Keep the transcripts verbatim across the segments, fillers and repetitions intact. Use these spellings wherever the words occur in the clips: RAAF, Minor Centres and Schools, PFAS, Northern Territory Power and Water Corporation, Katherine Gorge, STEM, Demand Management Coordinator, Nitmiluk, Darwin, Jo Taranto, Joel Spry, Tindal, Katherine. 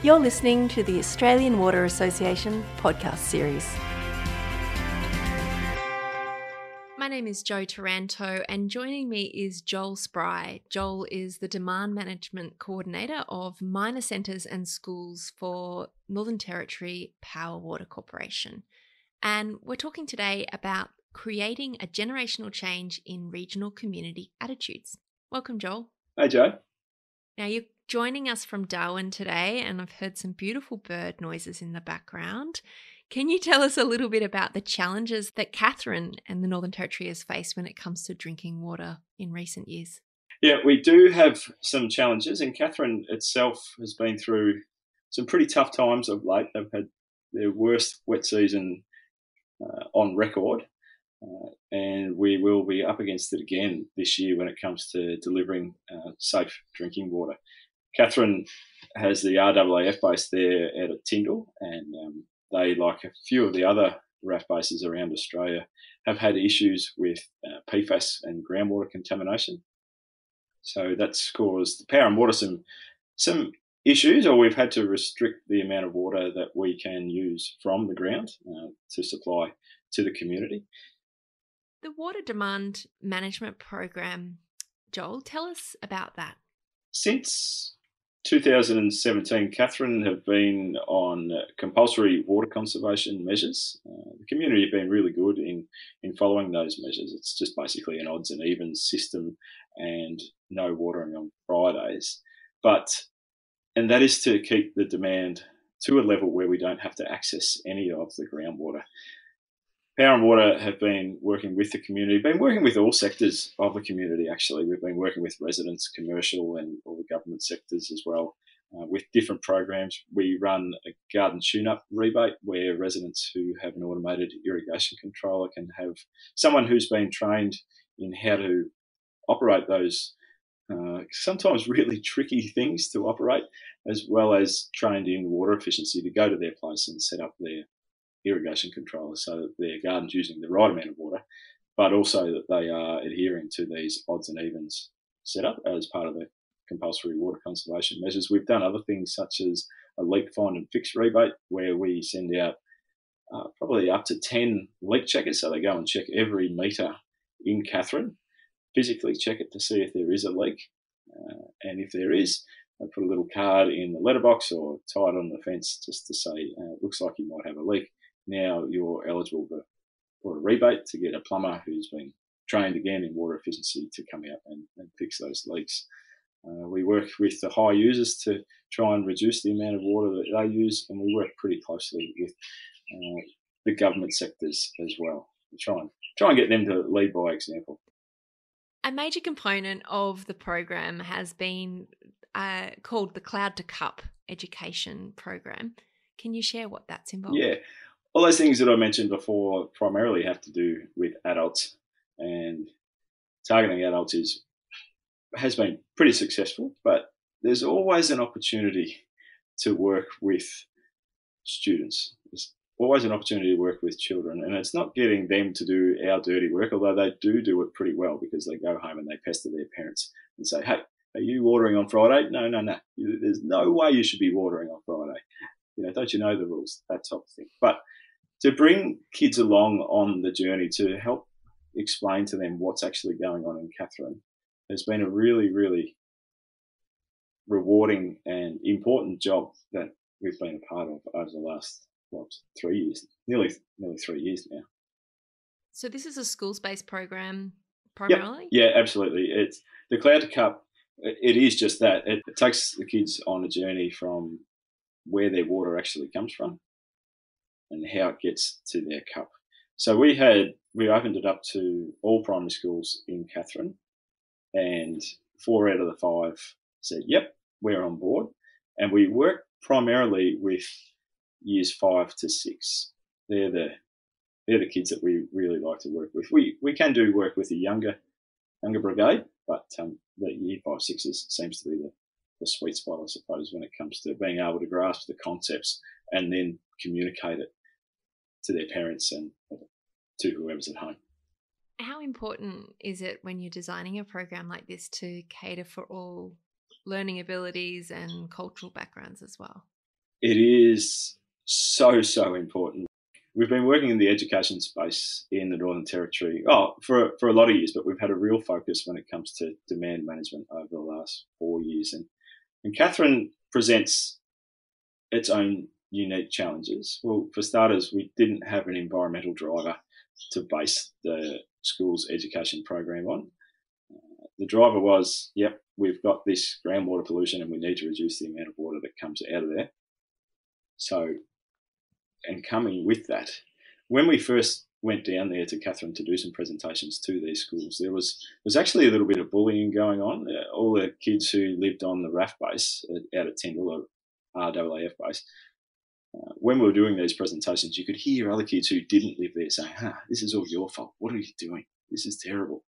You're listening to the Australian Water Association podcast series. My name is Jo Taranto and joining me is Joel Spry. Joel is the Demand Management Coordinator of Minor Centres and Schools for Northern Territory Power and Water Corporation. And we're talking today about creating a generational change in regional community attitudes. Welcome, Joel. Hey, Jo. Now, you're joining us from Darwin today and I've heard some beautiful bird noises in the background. Can you tell us a little bit about the challenges that Katherine and the Northern Territory has faced when it comes to drinking water in recent years? Yeah, we do have some challenges, and Katherine itself has been through some pretty tough times of late. They've had their worst wet season uh, on record, uh, and we will be up against it again this year when it comes to delivering uh, safe drinking water. Katherine has the R A A F base there out of Tindal, and um, they, like a few of the other R A A F bases around Australia, have had issues with uh, P FAS and groundwater contamination. So that's caused power and water some, some issues, or we've had to restrict the amount of water that we can use from the ground uh, to supply to the community. The Water Demand Management Program, Joel, tell us about that. Since two thousand seventeen, Katherine have been on compulsory water conservation measures. Uh, the community have been really good in, in following those measures. It's just basically an odds and evens system and no watering on Fridays. But, and that is to keep the demand to a level where we don't have to access any of the groundwater. Power and Water have been working with the community, been working with all sectors of the community, actually. We've been working with residents, commercial and all the government sectors as well, uh, with different programs. We run a garden tune-up rebate where residents who have an automated irrigation controller can have someone who's been trained in how to operate those uh, sometimes really tricky things to operate, as well as trained in water efficiency to go to their place and set up their irrigation controllers so that their garden's using the right amount of water, but also that they are adhering to these odds and evens set up as part of the compulsory water conservation measures. We've done other things such as a leak find and fix rebate where we send out uh, probably up to ten leak checkers. So they go and check every metre in Katherine, physically check it to see if there is a leak. Uh, and if there is, I put a little card in the letterbox or tie it on the fence just to say, uh, looks like you might have a leak. Now you're eligible for, for a rebate to get a plumber who's been trained again in water efficiency to come out and, and fix those leaks. Uh, we work with the high users to try and reduce the amount of water that they use, and we work pretty closely with uh, the government sectors as well. We try and, try and get them to lead by example. A major component of the program has been uh, called the Cloud to Cup education program. Can you share what that's involved? Yeah. All those things that I mentioned before primarily have to do with adults, and targeting adults is has been pretty successful, but there's always an opportunity to work with students. There's always an opportunity to work with children, and it's not getting them to do our dirty work, although they do do it pretty well because they go home and they pester their parents and say, hey, are you watering on Friday? No, no, no. There's no way you should be watering on Friday. You know, don't you know the rules, that type of thing. But to bring kids along on the journey to help explain to them what's actually going on in Katherine has been a really, really rewarding and important job that we've been a part of over the last, what, three years, nearly nearly three years now. So this is a schools-based program primarily? Yeah, yeah, absolutely. It's the Cloud to Cup, it is just that. It, it takes the kids on a journey from where their water actually comes from and how it gets to their cup. So we had, we opened it up to all primary schools in Katherine, and four out of the five said, yep, we're on board. And we work primarily with years five to six. They're the, they're the kids that we really like to work with. We, we can do work with the younger, younger brigade, but um, the year five, sixes seems to be the, the sweet spot, I suppose, when it comes to being able to grasp the concepts and then communicate it to their parents and to whoever's at home. How important is it when you're designing a program like this to cater for all learning abilities and cultural backgrounds as well? it is so, so important. We've been working in the education space in the Northern Territory oh, for, for a lot of years, but we've had a real focus when it comes to demand management over the last four years. And, and Katherine presents its own unique challenges. Well, for starters, we didn't have an environmental driver to base the school's education program on. Uh, the driver was, yep, we've got this groundwater pollution and we need to reduce the amount of water that comes out of there. So, and coming with that, when we first went down there to Katherine to do some presentations to these schools, there was there was actually a little bit of bullying going on. Uh, all the kids who lived on the R A A F base out at Tindal, or R A A F base, uh, when we were doing these presentations, you could hear other kids who didn't live there saying, huh, this is all your fault. What are you doing? This is terrible.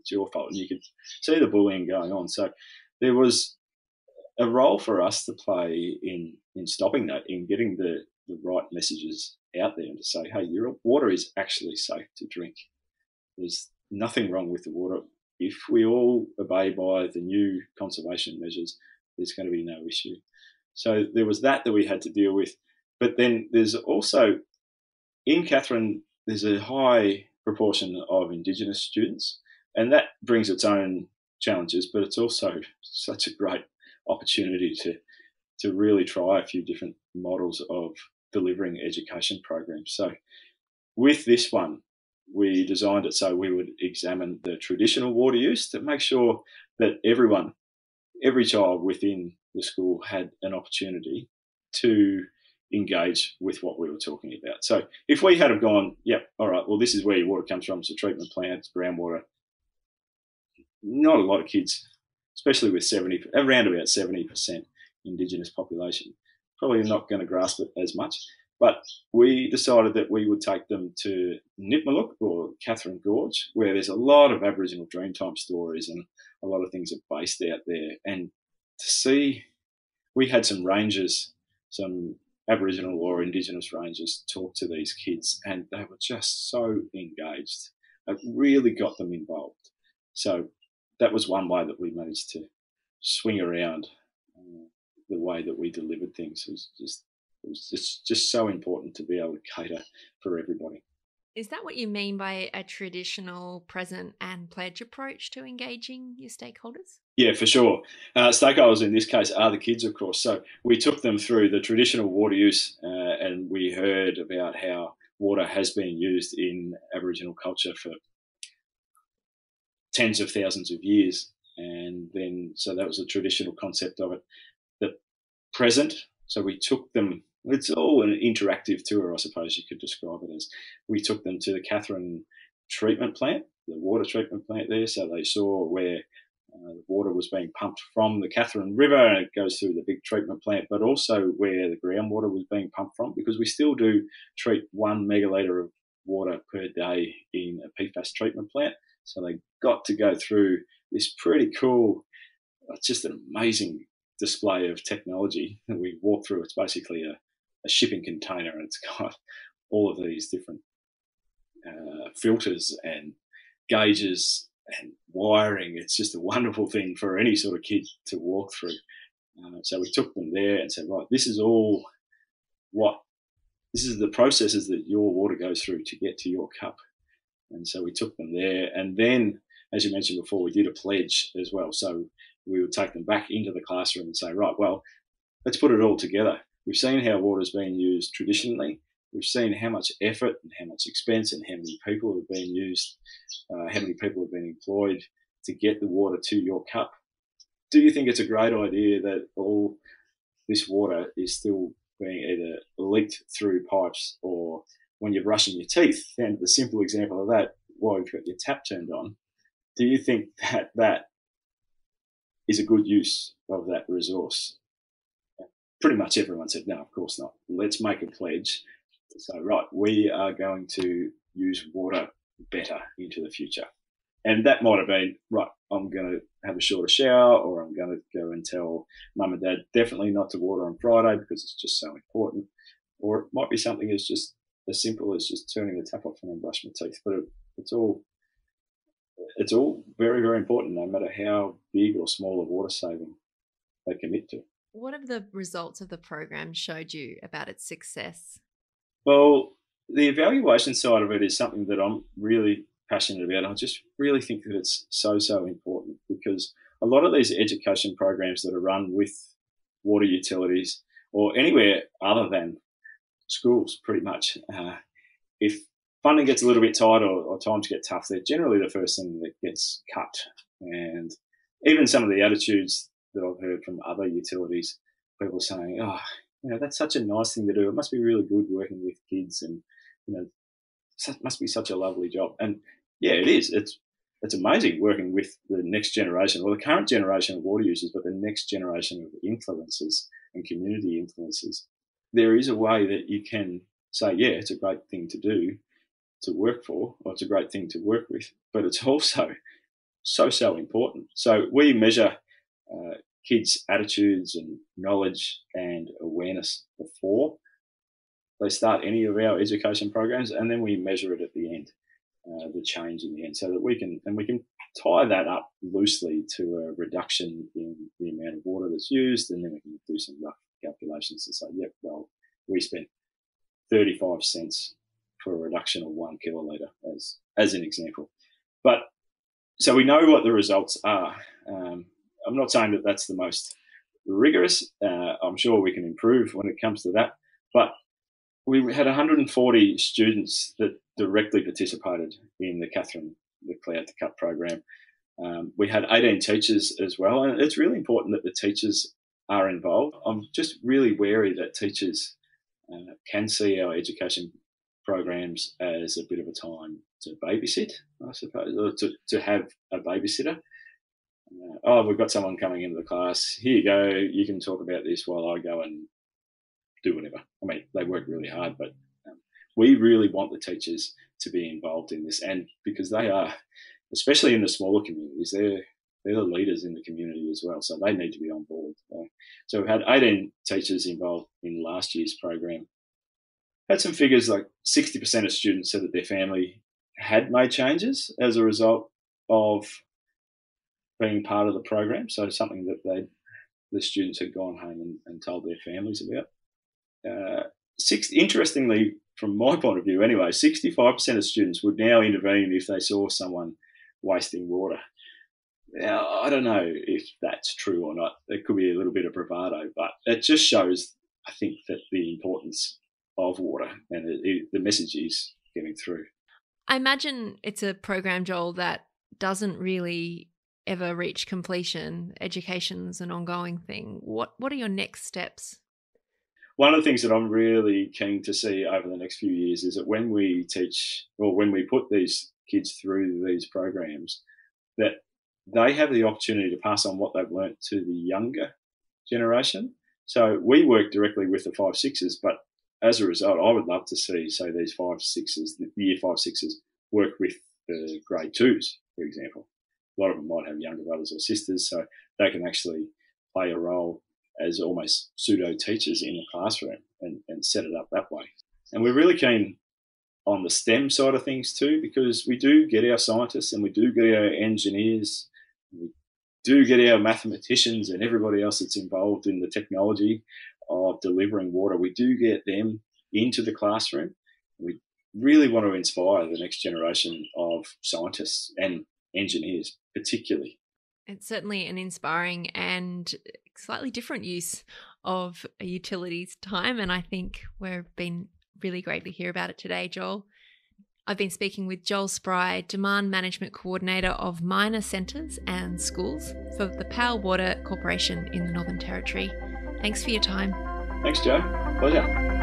It's your fault. And you could see the bullying going on. So there was a role for us to play in, in stopping that, in getting the, the right messages out there and to say, hey, your water is actually safe to drink. There's nothing wrong with the water. If we all obey by the new conservation measures, there's going to be no issue. So there was that that we had to deal with. But then there's also, in Katherine, there's a high proportion of Indigenous students, and that brings its own challenges, but it's also such a great opportunity to to really try a few different models of delivering education programs. So with this one, we designed it so we would examine the traditional water use to make sure that everyone, every child within the school had an opportunity to engage with what we were talking about. So if we had have gone, yep, all right, well, this is where your water comes from, it's a treatment plant, it's groundwater, not a lot of kids, especially with seventy, around about seventy percent Indigenous population, probably not going to grasp it as much. But we decided that we would take them to Nitmiluk or Katherine Gorge, where there's a lot of Aboriginal Dreamtime stories and a lot of things are based out there. And to see, we had some rangers, some Aboriginal or Indigenous rangers talk to these kids, and they were just so engaged. It really got them involved. So that was one way that we managed to swing around uh, the way that we delivered things. It was just it was just, just so important to be able to cater for everybody. Is that what you mean by a traditional present and pledge approach to engaging your stakeholders? Yeah, for sure. Uh, stakeholders in this case are the kids, of course. So we took them through the traditional water use uh, and we heard about how water has been used in Aboriginal culture for tens of thousands of years. And then, so that was a traditional concept of it. The present, so we took them, it's all an interactive tour, I suppose you could describe it as. We took them to the Katherine treatment plant, the water treatment plant there, so they saw where uh, the water was being pumped from the Katherine River and it goes through the big treatment plant, but also where the groundwater was being pumped from, because we still do treat one megalitre of water per day in a P FAS treatment plant. So they got to go through this pretty cool, it's just an amazing display of technology that we walk through. It's basically a a shipping container, and it's got all of these different uh, filters and gauges and wiring. It's just a wonderful thing for any sort of kid to walk through. Uh, so we took them there and said, right, this is all what, this is the processes that your water goes through to get to your cup. And so we took them there. And then, as you mentioned before, we did a pledge as well. So we would take them back into the classroom and say, right, well, let's put it all together. We've seen how water's been used traditionally. We've seen how much effort and how much expense and how many people have been used, uh, how many people have been employed to get the water to your cup. Do you think it's a great idea that all this water is still being either leaked through pipes, or when you're brushing your teeth, and the simple example of that, while you've got your tap turned on, do you think that that is a good use of that resource? Pretty much everyone said, no, of course not. Let's make a pledge to say, right, we are going to use water better into the future. And that might have been, right, I'm going to have a shorter shower, or I'm going to go and tell mum and dad definitely not to water on Friday because it's just so important. Or it might be something as just as simple as just turning the tap off and I brush my teeth. But it, it's all it's all very, very important, no matter how big or small a water saving they commit to. What have the results of the program showed you about its success? Well, the evaluation side of it is something that I'm really passionate about. I just really think that it's so, so important, because a lot of these education programs that are run with water utilities or anywhere other than schools, pretty much, uh, if funding gets a little bit tight or, or times get tough, they're generally the first thing that gets cut. And even some of the attitudes that I've heard from other utilities, people saying, oh, you know, that's such a nice thing to do. It must be really good working with kids, and, you know, it must be such a lovely job. And, yeah, it is. It's it's amazing working with the next generation, or well, the current generation of water users, but the next generation of influencers and community influencers. There is a way that you can say, yeah, it's a great thing to do, to work for, or it's a great thing to work with, but it's also so, so important. So we measure uh, kids' attitudes and knowledge and awareness before they start any of our education programs, and then we measure it at the end, uh, the change in the end, so that we can, and we can tie that up loosely to a reduction in the amount of water that's used, and then we can do some rough calculations and say, yep, well, we spent thirty-five cents for a reduction of one kilolitre as, as an example. But so we know what the results are. Um, I'm not saying that that's the most rigorous. Uh, I'm sure we can improve when it comes to that. But we had one hundred forty students that directly participated in the Katherine, the Cloud to Cut program. Um, we had eighteen teachers as well. And it's really important that the teachers are involved. I'm just really wary that teachers uh, can see our education programs as a bit of a time to babysit, I suppose, or to, to have a babysitter. Uh, oh, we've got someone coming into the class. Here you go. You can talk about this while I go and do whatever. I mean, they work really hard, but um, we really want the teachers to be involved in this, and because they are, especially in the smaller communities, they're, they're the leaders in the community as well, so they need to be on board. So, so we had eighteen teachers involved in last year's program. Had some figures like sixty percent of students said that their family had made changes as a result of being part of the program, so something that they, the students had gone home and, and told their families about. Uh, six, interestingly, from my point of view anyway, sixty-five percent of students would now intervene if they saw someone wasting water. Now, I don't know if that's true or not. It could be a little bit of bravado, but it just shows, I think, that the importance of water and it, it, the message is getting through. I imagine it's a program, Joel, that doesn't really ever reach completion. Education's an ongoing thing. What What are your next steps? One of the things that I'm really keen to see over the next few years is that when we teach, or when we put these kids through these programs, that they have the opportunity to pass on what they've learnt to the younger generation. So we work directly with the five sixes, but as a result, I would love to see, say, these five sixes, the year five sixes, work with the grade twos, for example. A lot of them might have younger brothers or sisters, so they can actually play a role as almost pseudo-teachers in the classroom and, and set it up that way. And we're really keen on the STEM side of things too, because we do get our scientists and we do get our engineers, we do get our mathematicians and everybody else that's involved in the technology of delivering water. We do get them into the classroom. We really want to inspire the next generation of scientists and engineers particularly. It's certainly an inspiring and slightly different use of a utility's time, and I think we've been really great to hear about it today, Joel. I've been speaking with Joel Spry, Demand Management Coordinator of Minor Centres and Schools for the Power Water Corporation in the Northern Territory. Thanks for your time. Thanks, Jo. Pleasure.